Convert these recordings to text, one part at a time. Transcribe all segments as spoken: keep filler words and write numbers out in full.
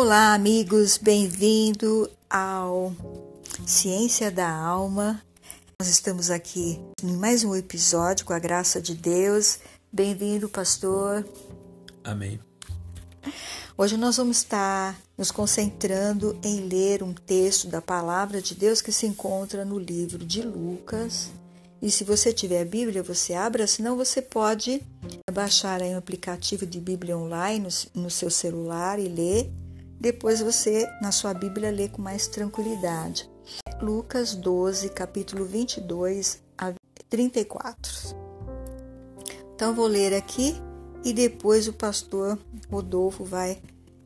Olá, amigos, bem-vindo ao Ciência da Alma. Nós estamos aqui em mais um episódio com a graça de Deus. Bem-vindo, pastor. Amém. Hoje nós vamos estar nos concentrando em ler um texto da Palavra de Deus que se encontra no livro de Lucas. E se você tiver a Bíblia, você abra, senão você pode baixar aí um aplicativo de Bíblia online no, no seu celular e ler. Depois você, na sua Bíblia, lê com mais tranquilidade. Lucas doze, capítulo vinte e dois a trinta e quatro. Então, vou ler aqui e depois o pastor Rodolfo vai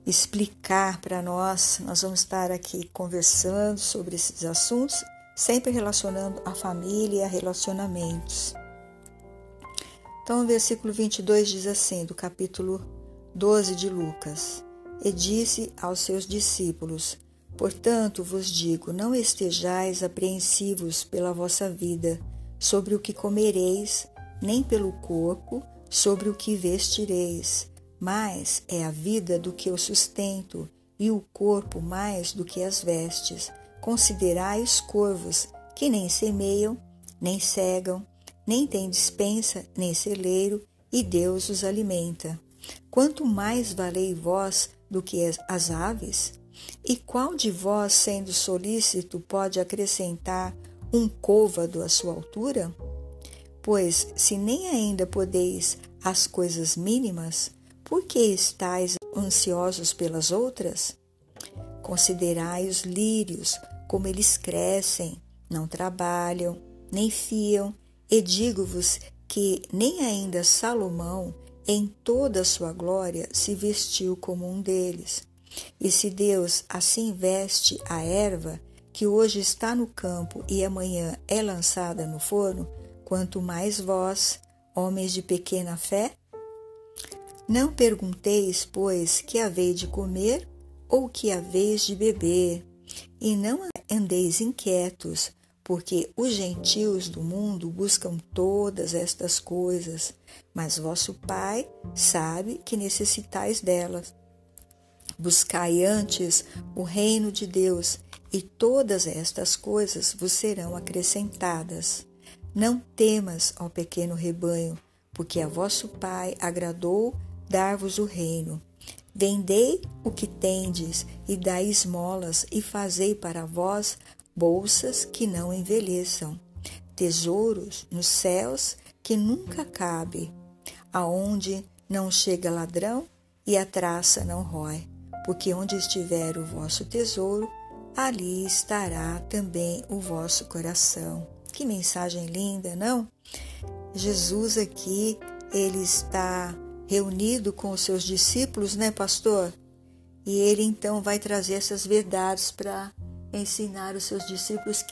explicar para nós. Nós vamos estar aqui conversando sobre esses assuntos, sempre relacionando a família e a relacionamentos. Então, o versículo vinte e dois diz assim, do capítulo doze de Lucas: E disse aos seus discípulos: Portanto, vos digo, não estejais apreensivos pela vossa vida, sobre o que comereis, nem pelo corpo, sobre o que vestireis. Mas é a vida do que o sustento, e o corpo mais do que as vestes. Considerai os corvos, que nem semeiam, nem cegam, nem têm despensa, nem celeiro, e Deus os alimenta. Quanto mais valei vós do que as aves? E qual de vós, sendo solícito, pode acrescentar um côvado à sua altura? Pois, se nem ainda podeis as coisas mínimas, por que estáis ansiosos pelas outras? Considerai os lírios, como eles crescem, não trabalham, nem fiam, e digo-vos que nem ainda Salomão, em toda a sua glória, se vestiu como um deles. E se Deus assim veste a erva, que hoje está no campo e amanhã é lançada no forno, quanto mais vós, homens de pequena fé? Não pergunteis, pois, que haveis de comer ou que haveis de beber, e não andeis inquietos, porque os gentios do mundo buscam todas estas coisas, mas vosso Pai sabe que necessitais delas. Buscai antes o reino de Deus, e todas estas coisas vos serão acrescentadas. Não temas, ó pequeno rebanho, porque a vosso Pai agradou dar-vos o reino. Vendei o que tendes, e dai esmolas, e fazei para vós bolsas que não envelheçam, tesouros nos céus que nunca cabe, aonde não chega ladrão e a traça não rói, porque onde estiver o vosso tesouro, ali estará também o vosso coração. Que mensagem linda, não? Jesus aqui, ele está reunido com os seus discípulos, né, pastor? E ele então vai trazer essas verdades para ensinar os seus discípulos,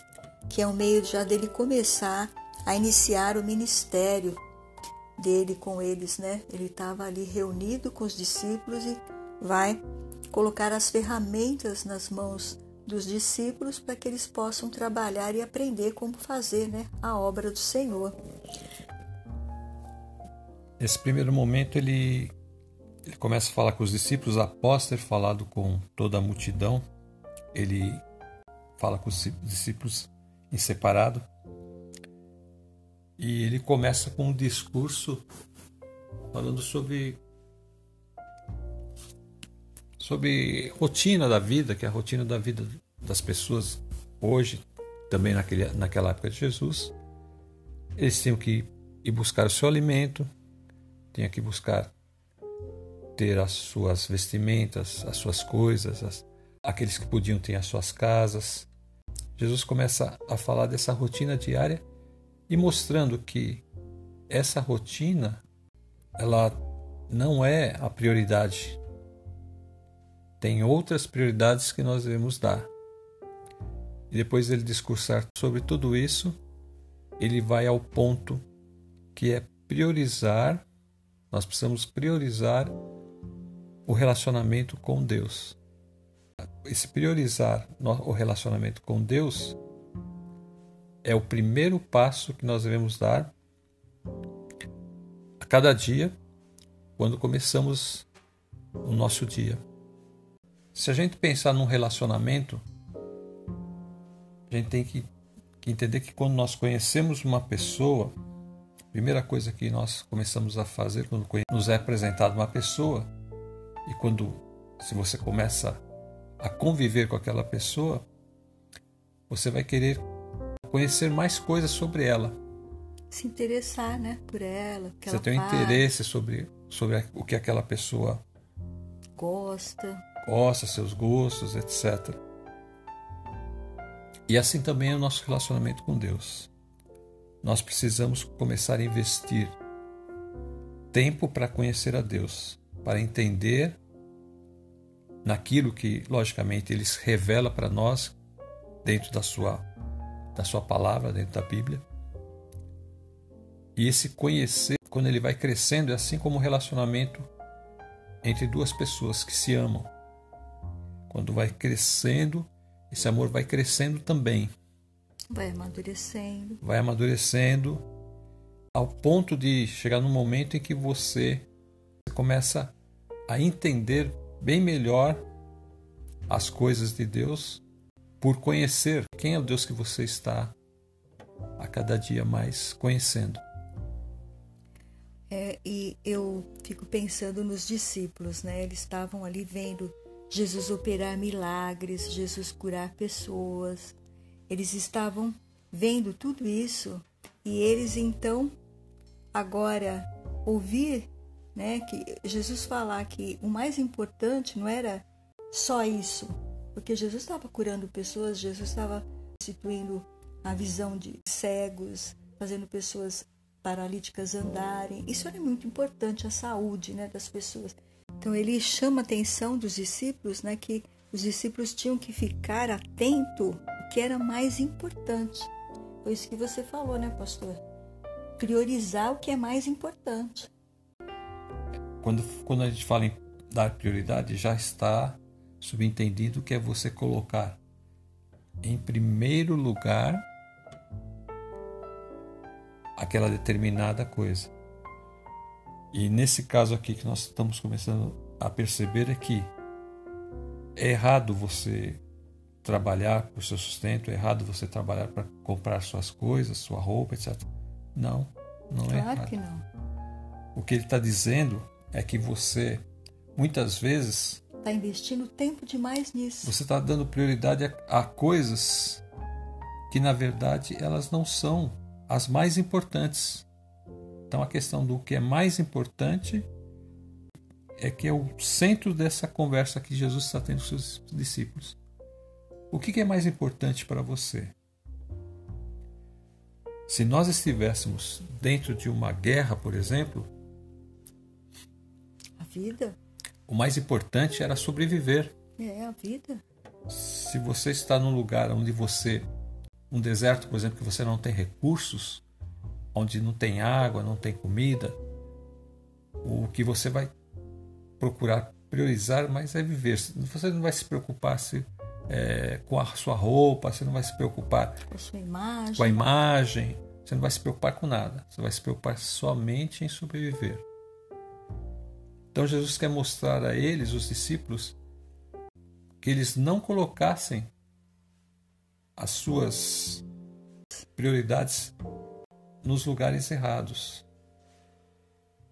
que é um meio já dele começar a iniciar o ministério dele com eles, né? Ele estava ali reunido com os discípulos e vai colocar as ferramentas nas mãos dos discípulos para que eles possam trabalhar e aprender como fazer, né, a obra do Senhor. Esse primeiro momento ele, ele começa a falar com os discípulos. Após ter falado com toda a multidão, ele fala com os discípulos em separado, e ele começa com um discurso falando sobre sobre rotina da vida, que é a rotina da vida das pessoas hoje, também naquele, naquela época de Jesus. Eles tinham que ir buscar o seu alimento, tinham que buscar ter as suas vestimentas, as suas coisas, as, aqueles que podiam ter as suas casas. Jesus começa a falar dessa rotina diária e mostrando que essa rotina, ela não é a prioridade. Tem outras prioridades que nós devemos dar. E depois dele discursar sobre tudo isso, ele vai ao ponto que é priorizar. Nós precisamos priorizar o relacionamento com Deus. Esse priorizar o relacionamento com Deus é o primeiro passo que nós devemos dar a cada dia, quando começamos o nosso dia. se a gente pensar num relacionamento, a gente tem que, que entender que quando nós conhecemos uma pessoa, a primeira coisa que nós começamos a fazer quando nos é apresentada uma pessoa, e quando se você começa a conviver com aquela pessoa, você vai querer conhecer mais coisas sobre ela. Se interessar, né, por ela. Você ela tem um interesse sobre, sobre o que aquela pessoa gosta. Gosta, seus gostos, etcétera. E assim também é o nosso relacionamento com Deus. Nós precisamos começar a investir tempo para conhecer a Deus, para entender naquilo que, logicamente, Ele se revela para nós dentro da sua, da sua palavra, dentro da Bíblia. E esse conhecer, quando ele vai crescendo, é assim como o relacionamento entre duas pessoas que se amam. Quando vai crescendo, esse amor vai crescendo também. Vai amadurecendo. Vai amadurecendo ao ponto de chegar num momento em que você começa a entender bem melhor as coisas de Deus por conhecer quem é o Deus que você está a cada dia mais conhecendo. É, e eu fico pensando nos discípulos, né? Eles estavam ali vendo Jesus operar milagres, Jesus curar pessoas. Eles estavam vendo tudo isso e eles então agora ouvir, né, que Jesus falar que o mais importante não era só isso, porque Jesus estava curando pessoas, Jesus estava instituindo a visão de cegos, fazendo pessoas paralíticas andarem. Isso era muito importante, a saúde, né, das pessoas. Então ele chama a atenção dos discípulos, né, que os discípulos tinham que ficar atento ao que era mais importante. Foi isso que você falou, né, pastor? Priorizar o que é mais importante. Quando, quando a gente fala em dar prioridade, já está subentendido que é você colocar em primeiro lugar aquela determinada coisa. E nesse caso aqui que nós estamos começando a perceber é que é errado você trabalhar para o seu sustento, é errado você trabalhar para comprar suas coisas, sua roupa, etcétera. Não, não é errado. Claro que não. O que ele está dizendo é que você, muitas vezes, está investindo tempo demais nisso. Você está dando prioridade a, a coisas que, na verdade, elas não são as mais importantes. Então a questão do que é mais importante é que é o centro dessa conversa que Jesus está tendo com seus discípulos. O que é mais importante para você? Se nós estivéssemos dentro de uma guerra, por exemplo, a vida, o mais importante era sobreviver. É a vida. Se você está num lugar onde você, um deserto, por exemplo, que você não tem recursos, onde não tem água, não tem comida, o que você vai procurar priorizar mais é viver. Você não vai se preocupar se, é, com a sua roupa, você não vai se preocupar com a sua imagem. Com a imagem, você não vai se preocupar com nada, você vai se preocupar somente em sobreviver. Então Jesus quer mostrar a eles, os discípulos, que eles não colocassem as suas prioridades nos lugares errados.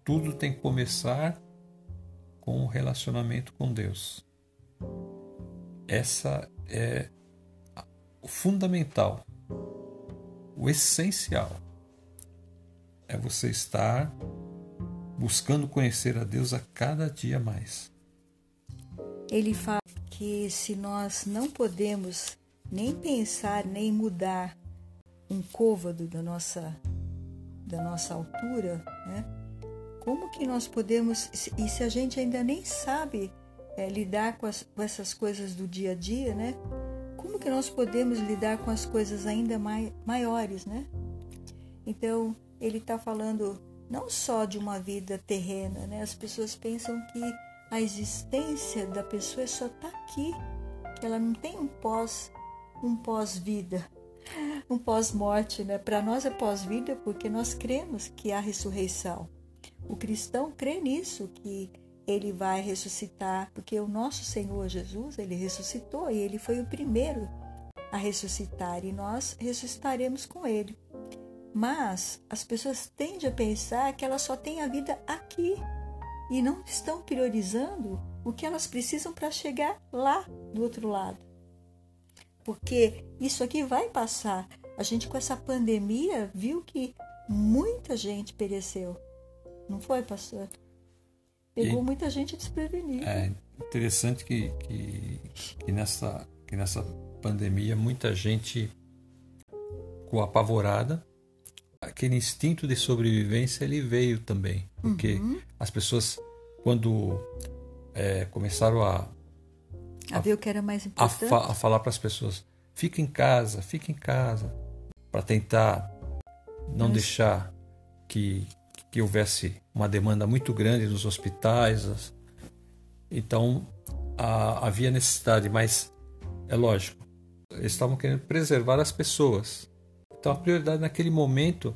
Tudo tem que começar com o relacionamento com Deus. Essa é o fundamental, o essencial. É você estar buscando conhecer a Deus a cada dia mais. Ele fala que se nós não podemos nem pensar, nem mudar um côvado da nossa, da nossa altura, né? Como que nós podemos, e se a gente ainda nem sabe é, lidar com, as, com essas coisas do dia a dia, né? Como que nós podemos lidar com as coisas ainda mai, maiores, né? Então, ele está falando não só de uma vida terrena, né? As pessoas pensam que a existência da pessoa só está aqui, que ela não tem um pós um pós-vida, um pós-morte, né? Para nós é pós-vida porque nós cremos que há ressurreição. O cristão crê nisso, que ele vai ressuscitar, porque o nosso Senhor Jesus, ele ressuscitou e ele foi o primeiro a ressuscitar e nós ressuscitaremos com ele. Mas as pessoas tendem a pensar que elas só têm a vida aqui e não estão priorizando o que elas precisam para chegar lá do outro lado. Porque isso aqui vai passar. A gente com essa pandemia viu que muita gente pereceu. Não foi, pastor? Pegou e, muita gente desprevenida. É interessante que, que, que, nessa, que nessa pandemia muita gente ficou apavorada. Aquele instinto de sobrevivência ele veio também, porque uhum. as pessoas quando é, começaram a a, a ver o que era mais importante, a, fa- a falar para as pessoas, fica em casa, fica em casa, para tentar não Mas... deixar que, que houvesse uma demanda muito grande nos hospitais, as... então a, havia necessidade, mas é lógico, eles estavam querendo preservar as pessoas. Então, a prioridade naquele momento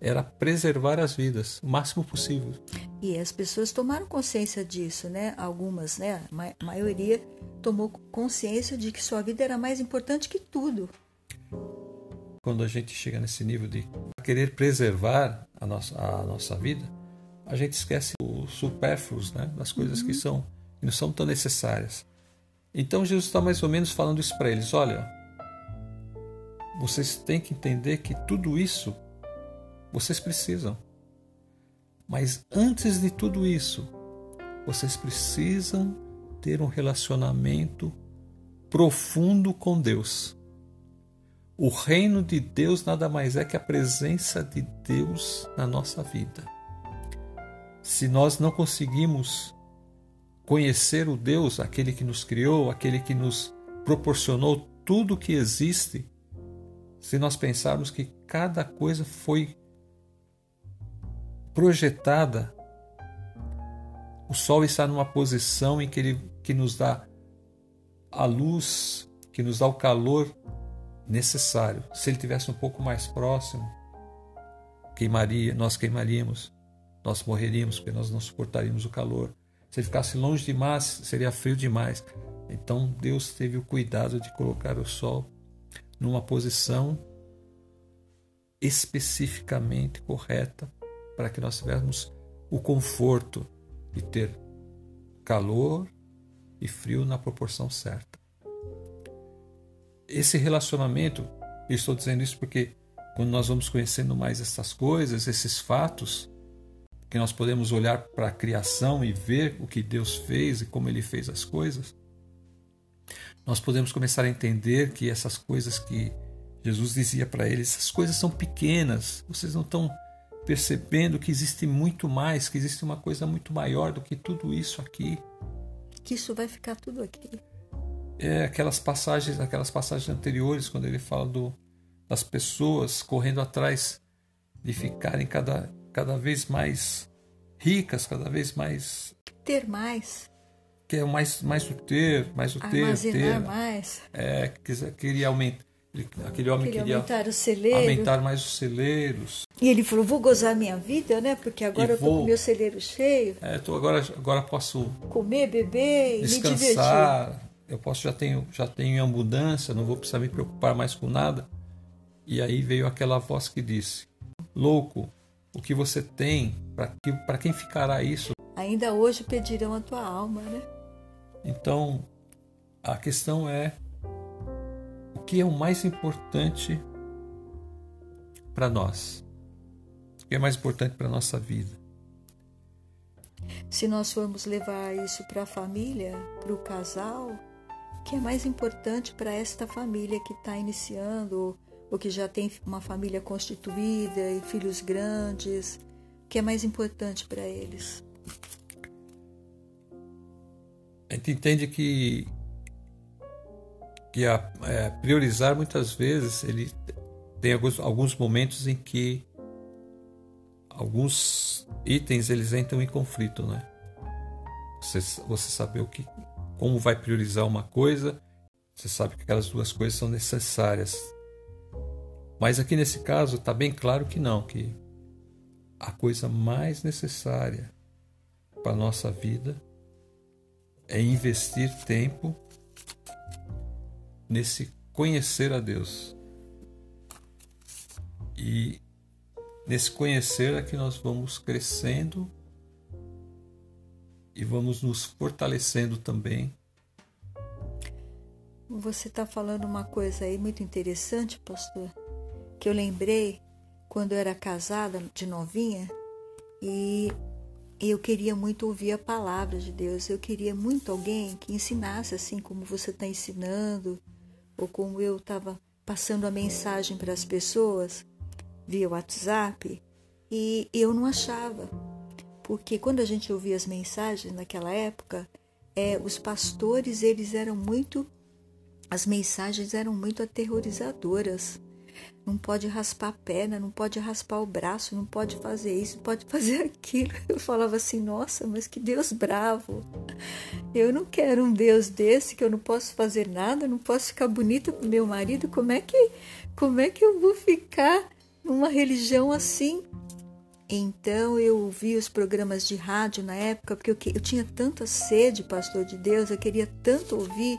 era preservar as vidas, o máximo possível. E as pessoas tomaram consciência disso, né? Algumas, né? A ma- maioria tomou consciência de que sua vida era mais importante que tudo. Quando a gente chega nesse nível de querer preservar a nossa, a nossa vida, a gente esquece os supérfluos, né? Das coisas uhum. que, são, que não são tão necessárias. Então, Jesus está mais ou menos falando isso para eles. Olha... vocês têm que entender que tudo isso vocês precisam. Mas antes de tudo isso, vocês precisam ter um relacionamento profundo com Deus. O reino de Deus nada mais é que a presença de Deus na nossa vida. Se nós não conseguimos conhecer o Deus, aquele que nos criou, aquele que nos proporcionou tudo o que existe, se nós pensarmos que cada coisa foi projetada, o sol está numa posição em que ele que nos dá a luz, que nos dá o calor necessário. Se ele estivesse um pouco mais próximo, queimaria, nós queimaríamos, nós morreríamos, porque nós não suportaríamos o calor. Se ele ficasse longe demais, seria frio demais. Então Deus teve o cuidado de colocar o sol numa posição especificamente correta para que nós tivéssemos o conforto de ter calor e frio na proporção certa. Esse relacionamento, eu estou dizendo isso porque quando nós vamos conhecendo mais essas coisas, esses fatos, que nós podemos olhar para a criação e ver o que Deus fez e como Ele fez as coisas, nós podemos começar a entender que essas coisas que Jesus dizia para eles, essas coisas são pequenas, vocês não estão percebendo que existe muito mais, que existe uma coisa muito maior do que tudo isso aqui. Que isso vai ficar tudo aqui. É, aquelas passagens, aquelas passagens anteriores, quando ele fala do, das pessoas correndo atrás de ficarem cada, cada vez mais ricas, cada vez mais... ter mais... que é mais, mais o ter, mais o ter, armazenar ter, mais. É, queria aumentar, aquele homem queria, queria aumentar, o celeiro. aumentar mais os celeiros. E ele falou, vou gozar minha vida, né? Porque agora eu estou com o meu celeiro cheio. É, tô, agora, agora posso comer, beber e descansar, me divertir. Eu posso, já tenho, já tenho em abundância, não vou precisar me preocupar mais com nada. E aí veio aquela voz que disse, louco, o que você tem, para que, para quem ficará isso? Ainda hoje pedirão a tua alma, né? Então, a questão é o que é o mais importante para nós? O que é mais importante para a nossa vida? Se nós formos levar isso para a família, para o casal, o que é mais importante para esta família que está iniciando ou que já tem uma família constituída e filhos grandes? O que é mais importante para eles? A gente entende que, que a, é, priorizar muitas vezes, ele tem alguns, alguns momentos em que alguns itens eles entram em conflito, né? Você, você saber o que, como vai priorizar uma coisa, você sabe que aquelas duas coisas são necessárias. Mas aqui nesse caso está bem claro que não, que a coisa mais necessária para a nossa vida é investir tempo nesse conhecer a Deus. E nesse conhecer é que nós vamos crescendo e vamos nos fortalecendo também. Você está falando uma coisa aí muito interessante, pastor, que eu lembrei quando eu era casada, de novinha, e eu queria muito ouvir a palavra de Deus. Eu queria muito alguém que ensinasse assim como você está ensinando, ou como eu estava passando a mensagem para as pessoas via WhatsApp, e eu não achava. Porque quando a gente ouvia as mensagens naquela época, é, os pastores, eles eram muito... As mensagens eram muito aterrorizadoras. Não pode raspar a perna, não pode raspar o braço, não pode fazer isso, não pode fazer aquilo. Eu falava assim, nossa, mas que Deus bravo. Eu não quero um Deus desse, que eu não posso fazer nada, não posso ficar bonita pro meu marido. Como é que, como é que eu vou ficar numa religião assim? Então eu ouvi os programas de rádio na época, porque eu, eu tinha tanta sede, pastor, de Deus, eu queria tanto ouvir.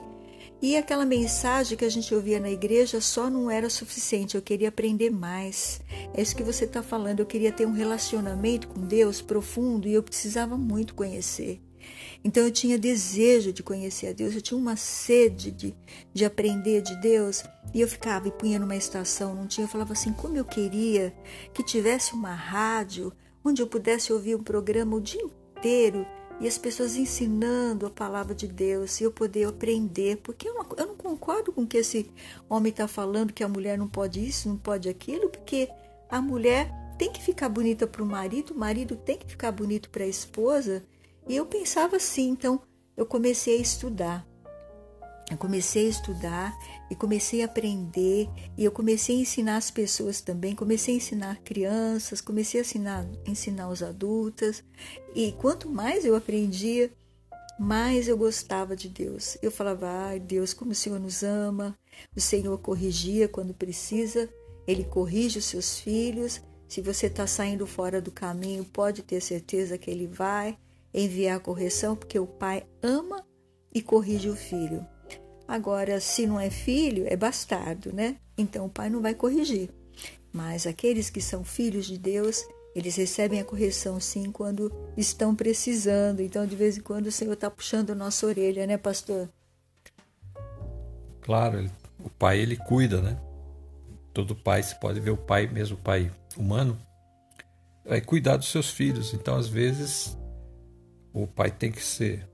E aquela mensagem que a gente ouvia na igreja só não era suficiente, eu queria aprender mais. É isso que você está falando, eu queria ter um relacionamento com Deus profundo e eu precisava muito conhecer. Então eu tinha desejo de conhecer a Deus, eu tinha uma sede de, de aprender de Deus. E eu ficava e punha numa estação, não tinha, eu falava assim, como eu queria que tivesse uma rádio, onde eu pudesse ouvir um programa o dia inteiro, e as pessoas ensinando a palavra de Deus, e eu poder aprender, porque eu não, eu não concordo com o que esse homem está falando, que a mulher não pode isso, não pode aquilo, porque a mulher tem que ficar bonita para o marido, o marido tem que ficar bonito para a esposa, e eu pensava assim. Então eu comecei a estudar, eu comecei a estudar, e comecei a aprender, e eu comecei a ensinar as pessoas também, comecei a ensinar crianças, comecei a ensinar, ensinar os adultos, e quanto mais eu aprendia, mais eu gostava de Deus. Eu falava, ai Deus, como o Senhor nos ama, o Senhor corrigia quando precisa, Ele corrige os seus filhos, se você está saindo fora do caminho, pode ter certeza que Ele vai enviar a correção, porque o Pai ama e corrige o filho. Agora, se não é filho, é bastardo, né? Então o pai não vai corrigir. Mas aqueles que são filhos de Deus, eles recebem a correção sim quando estão precisando. Então, de vez em quando, o Senhor está puxando a nossa orelha, né, pastor? Claro, ele, o pai, ele cuida, né? Todo pai, você pode ver o pai, mesmo o pai humano, vai cuidar dos seus filhos. Então, às vezes, o pai tem que ser...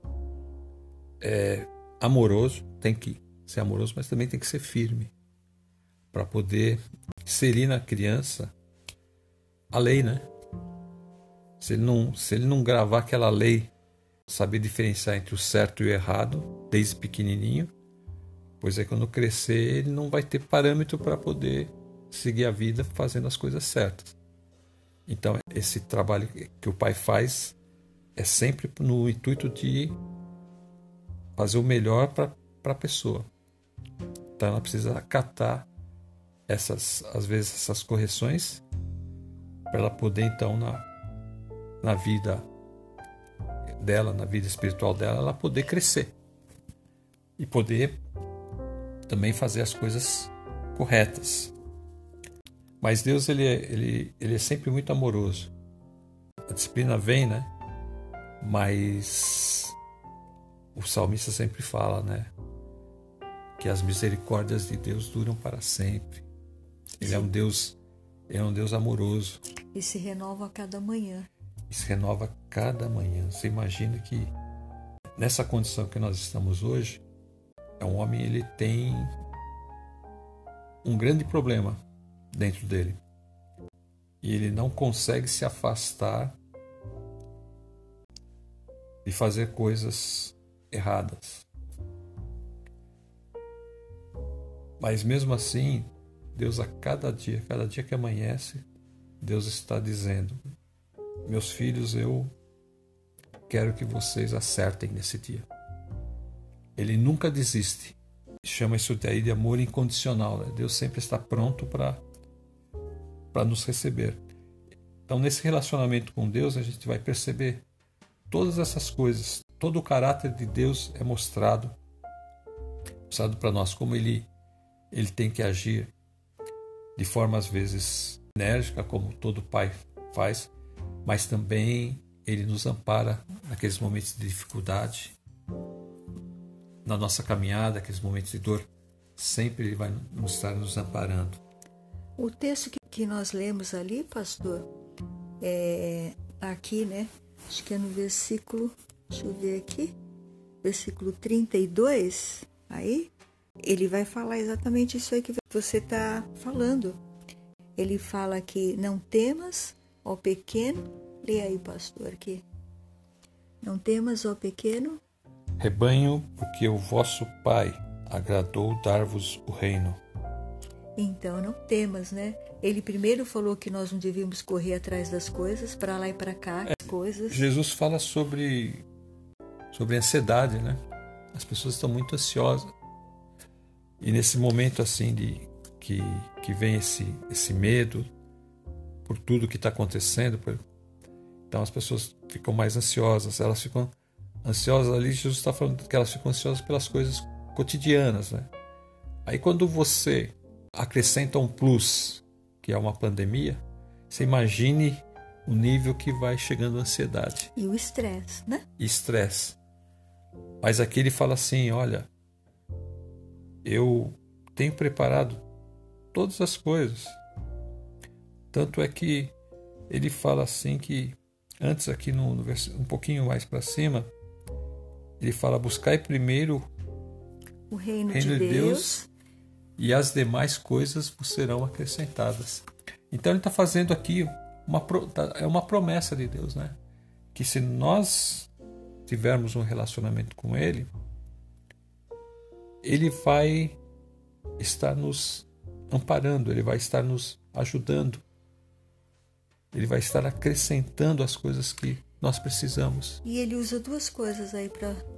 É, amoroso, tem que ser amoroso, mas também tem que ser firme para poder inserir na criança a lei, né? Se ele não, se ele não gravar aquela lei, saber diferenciar entre o certo e o errado desde pequenininho, pois é, quando crescer ele não vai ter parâmetro para poder seguir a vida fazendo as coisas certas. Então esse trabalho que o pai faz é sempre no intuito de fazer o melhor para a pessoa. Então ela precisa acatar essas, às vezes, essas correções para ela poder, então, na, na vida dela, na vida espiritual dela, ela poder crescer e poder também fazer as coisas corretas. Mas Deus, ele, ele, ele é sempre muito amoroso. A disciplina vem, né? Mas... o salmista sempre fala, né, que as misericórdias de Deus duram para sempre. Ele é um Deus, ele é um Deus amoroso. E se renova a cada manhã. E se renova a cada manhã. Você imagina que nessa condição que nós estamos hoje, é um homem, ele tem um grande problema dentro dele. E ele não consegue se afastar de fazer coisas erradas. Mas mesmo assim, Deus, a cada dia, cada dia que amanhece, Deus está dizendo: meus filhos, eu quero que vocês acertem nesse dia. Ele nunca desiste. Chama isso daí de amor incondicional, né? Deus sempre está pronto para para nos receber. Então, nesse relacionamento com Deus, a gente vai perceber todas essas coisas, todo o caráter de Deus é mostrado, mostrado para nós, como ele, ele tem que agir de forma às vezes enérgica, como todo pai faz, mas também ele nos ampara naqueles momentos de dificuldade, na nossa caminhada, aqueles momentos de dor, sempre ele vai nos estar nos amparando. O texto que nós lemos ali, pastor, é aqui, né? Acho que é no versículo, deixa eu ver aqui, versículo trinta e dois, aí ele vai falar exatamente isso aí que você está falando. Ele fala que não temas, ó pequeno, lê aí, pastor, aqui. Não temas, ó pequeno rebanho, porque o vosso Pai agradou dar-vos o reino. Então, não temas, né? Ele primeiro falou que nós não devíamos correr atrás das coisas, para lá e para cá, é, as coisas. Jesus fala sobre, sobre ansiedade, né? As pessoas estão muito ansiosas. E nesse momento, assim, de, que, que vem esse, esse medo por tudo que está acontecendo, por... então as pessoas ficam mais ansiosas, elas ficam ansiosas ali. Jesus está falando que elas ficam ansiosas pelas coisas cotidianas, né? Aí quando você acrescenta um plus, que é uma pandemia, você imagine o nível que vai chegando a ansiedade. E o estresse, né? Estresse. Mas aqui ele fala assim, olha, eu tenho preparado todas as coisas. Tanto é que ele fala assim que, antes aqui no, no vers... um pouquinho mais para cima, ele fala, buscai primeiro o reino, reino de, de Deus, Deus e as demais coisas vos serão acrescentadas. Então ele está fazendo aqui, uma, é uma promessa de Deus, né? Que se nós tivermos um relacionamento com Ele, Ele vai estar nos amparando, Ele vai estar nos ajudando, Ele vai estar acrescentando as coisas que nós precisamos. E ele usa duas coisas aí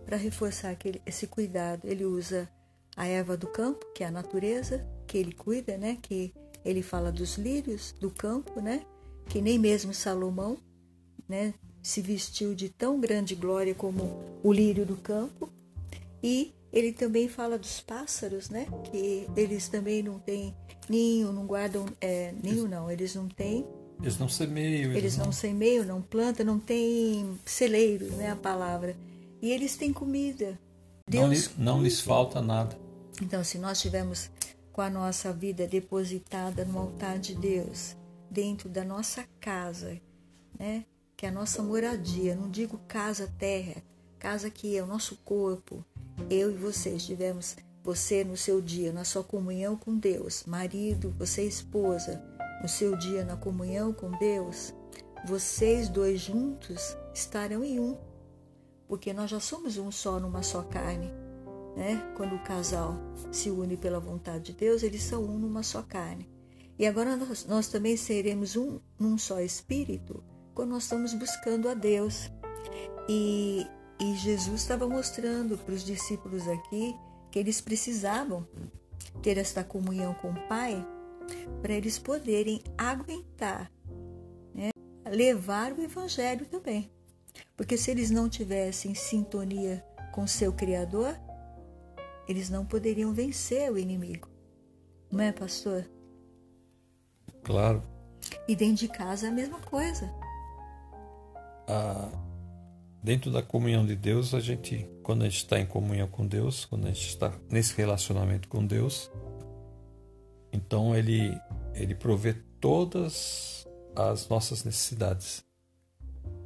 para reforçar aquele, esse cuidado. Ele usa a erva do campo, que é a natureza, que ele cuida, né? Que ele fala dos lírios do campo, né? Que nem mesmo Salomão, né, se vestiu de tão grande glória como o lírio do campo. E ele também fala dos pássaros, né? Que eles também não têm ninho, não guardam... É, ninho não, eles não têm... Eles não semeiam. Eles, eles não... não semeiam, não plantam, não tem celeiros, né, a palavra. E eles têm comida. Deus não, lhes, não lhes falta nada. Então, se nós tivermos com a nossa vida depositada no altar de Deus, dentro da nossa casa, né, que é a nossa moradia, não digo casa, terra, casa que é o nosso corpo, eu e você estivemos, você no seu dia, na sua comunhão com Deus, marido, você esposa, no seu dia na comunhão com Deus, vocês dois juntos estarão em um, porque nós já somos um só numa só carne, né? Quando o casal se une pela vontade de Deus, eles são um numa só carne. E agora nós, nós também seremos um num só espírito quando nós estamos buscando a Deus. E, e Jesus estava mostrando para os discípulos aqui que eles precisavam ter esta comunhão com o Pai, para eles poderem aguentar, né, levar o evangelho também. Porque se eles não tivessem sintonia com seu Criador, eles não poderiam vencer o inimigo. Não é, pastor? Claro. E dentro de casa é a mesma coisa. Ah, dentro da comunhão de Deus, a gente, quando a gente está em comunhão com Deus, quando a gente está nesse relacionamento com Deus, então ele, ele provê todas as nossas necessidades,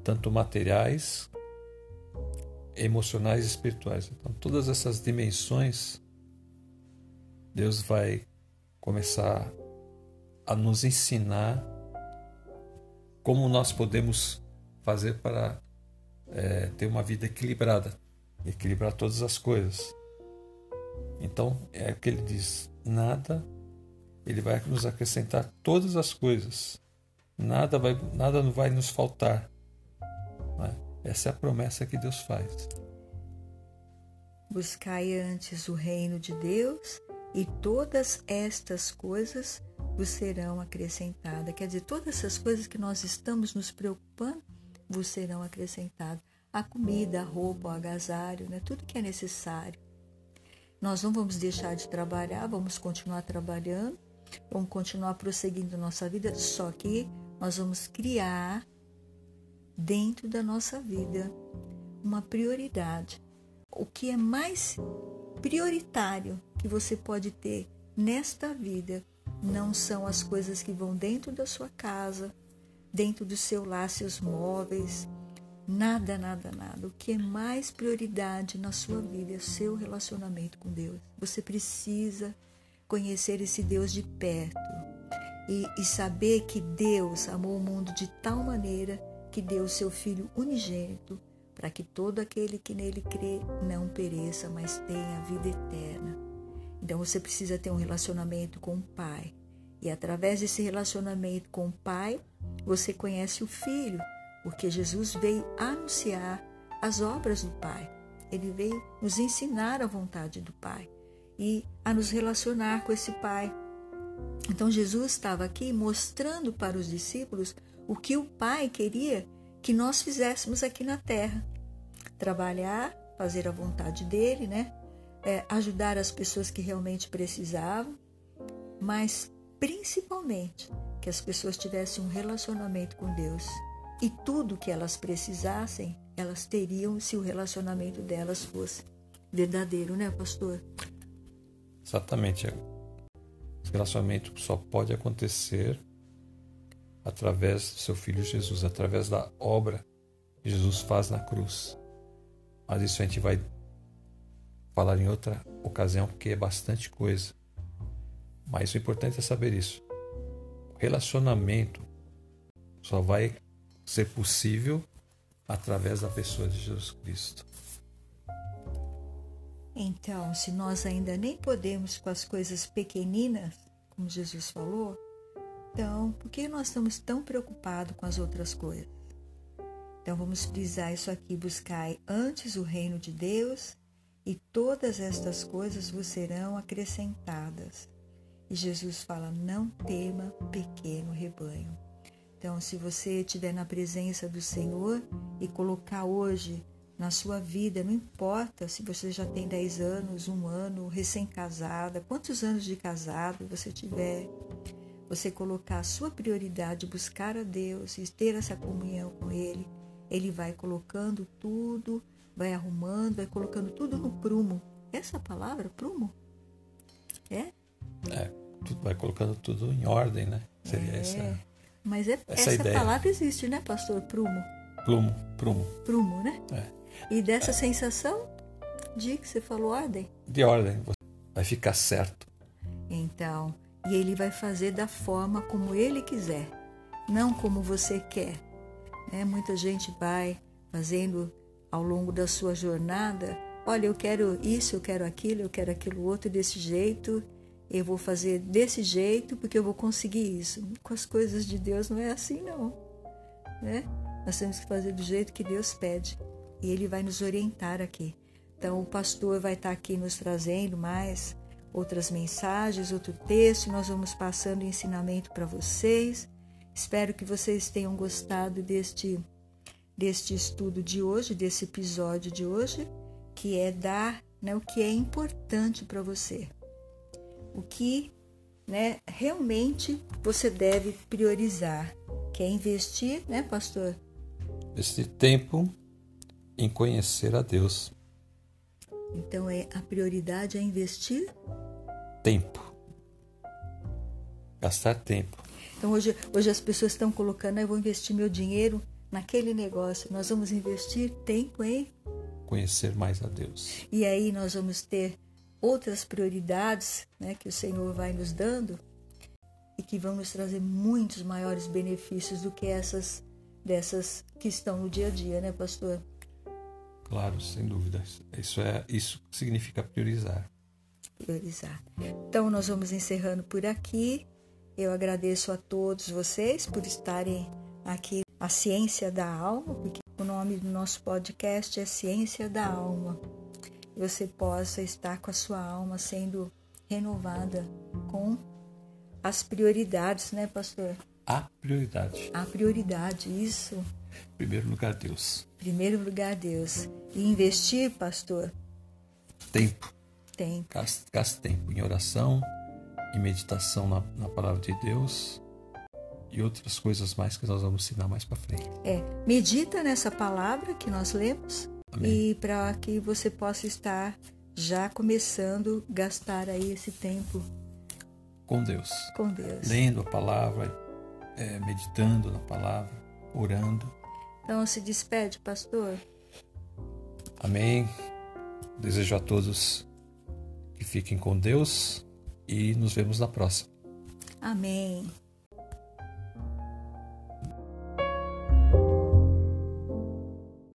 tanto materiais, emocionais e espirituais. Então todas essas dimensões, Deus vai começar a nos ensinar como nós podemos fazer para é, ter uma vida equilibrada, equilibrar todas as coisas. Então é o que ele diz, nada... Ele vai nos acrescentar todas as coisas. Nada, vai, nada não vai nos faltar. Né? Essa é a promessa que Deus faz. Buscai antes o reino de Deus e todas estas coisas vos serão acrescentadas. Quer dizer, todas essas coisas que nós estamos nos preocupando vos serão acrescentadas. a comida, a roupa, o agasalho, né? Tudo que é necessário. Nós não vamos deixar de trabalhar, vamos continuar trabalhando, vamos continuar prosseguindo nossa vida, só que nós vamos criar dentro da nossa vida uma prioridade. O que é mais prioritário que você pode ter nesta vida não são as coisas que vão dentro da sua casa, dentro do seu lar, seus móveis, nada, nada, nada. O que é mais prioridade na sua vida é o seu relacionamento com Deus. Você precisa conhecer esse Deus de perto e, e saber que Deus amou o mundo de tal maneira que deu seu Filho unigênito para que todo aquele que nele crê não pereça, mas tenha a vida eterna. Então você precisa ter um relacionamento com o Pai. E através desse relacionamento com o Pai, você conhece o Filho, porque Jesus veio anunciar as obras do Pai. Ele veio nos ensinar a vontade do Pai e a nos relacionar com esse Pai. Então Jesus estava aqui mostrando para os discípulos o que o Pai queria que nós fizéssemos aqui na Terra. Trabalhar, fazer a vontade dele, né? É, ajudar as pessoas que realmente precisavam, mas principalmente que as pessoas tivessem um relacionamento com Deus. E tudo que elas precisassem, elas teriam se o relacionamento delas fosse verdadeiro, né, pastor? Exatamente. O relacionamento só pode acontecer através do seu Filho Jesus, através da obra que Jesus faz na cruz. Mas isso a gente vai falar em outra ocasião, porque é bastante coisa. Mas o importante é saber isso. O relacionamento só vai ser possível através da pessoa de Jesus Cristo. Então, se nós ainda nem podemos com as coisas pequeninas, como Jesus falou, então, por que nós estamos tão preocupados com as outras coisas? Então, vamos frisar isso aqui: buscai antes o reino de Deus e todas estas coisas vos serão acrescentadas. E Jesus fala, não tema, pequeno rebanho. Então, se você estiver na presença do Senhor e colocar hoje na sua vida, não importa se você já tem dez anos, um ano, recém-casada, quantos anos de casado você tiver, você colocar a sua prioridade, buscar a Deus e ter essa comunhão com Ele, Ele vai colocando tudo, vai arrumando, vai colocando tudo no prumo. Essa palavra, prumo? É? É, tudo, vai colocando tudo em ordem, né? Seria é, essa. Mas é, essa, essa palavra existe, né, pastor? Prumo. Plumo, prumo. Prumo, né? É. E dessa é. sensação de que você falou ordem? De ordem, vai ficar certo. Então. E ele vai fazer da forma como ele quiser, não como você quer. Né? Muita gente vai fazendo ao longo da sua jornada, olha, eu quero isso, eu quero aquilo, eu quero aquilo outro desse jeito, eu vou fazer desse jeito porque eu vou conseguir isso. Com as coisas de Deus não é assim, não. Né? Nós temos que fazer do jeito que Deus pede e ele vai nos orientar aqui. Então o pastor vai estar aqui nos trazendo mais outras mensagens, outro texto, nós vamos passando ensinamento para vocês. Espero que vocês tenham gostado deste, deste estudo de hoje, desse episódio de hoje, que é dar, né, o que é importante para você. O que, né, realmente você deve priorizar, que é investir, né, pastor? Investir tempo em conhecer a Deus. Então é, a prioridade é investir tempo, gastar tempo. Então hoje, hoje as pessoas estão colocando, ah, eu vou investir meu dinheiro naquele negócio. Nós vamos investir tempo em conhecer mais a Deus. E aí nós vamos ter outras prioridades, né, que o Senhor vai nos dando e que vão nos trazer muitos maiores benefícios do que essas dessas que estão no dia a dia, né, pastor? Claro, sem dúvida. Isso, é, isso significa priorizar. Priorizar. Então, nós vamos encerrando por aqui. Eu agradeço a todos vocês por estarem aqui. A Ciência da Alma, porque o nome do nosso podcast é Ciência da Alma. Você possa estar com a sua alma sendo renovada com as prioridades, né, pastor? A prioridade. A prioridade, isso. Primeiro lugar, Deus. Primeiro lugar, Deus. E investir, pastor? Tempo. Tempo. Gaste, gaste tempo em oração, em meditação na, na palavra de Deus e outras coisas mais que nós vamos ensinar mais para frente. É, medita nessa palavra que nós lemos. Amém. E para que você possa estar já começando a gastar aí esse tempo com Deus. Com Deus. Lendo a palavra, é, meditando na palavra, orando. Então se despede, pastor. Amém. Desejo a todos que fiquem com Deus e nos vemos na próxima. Amém.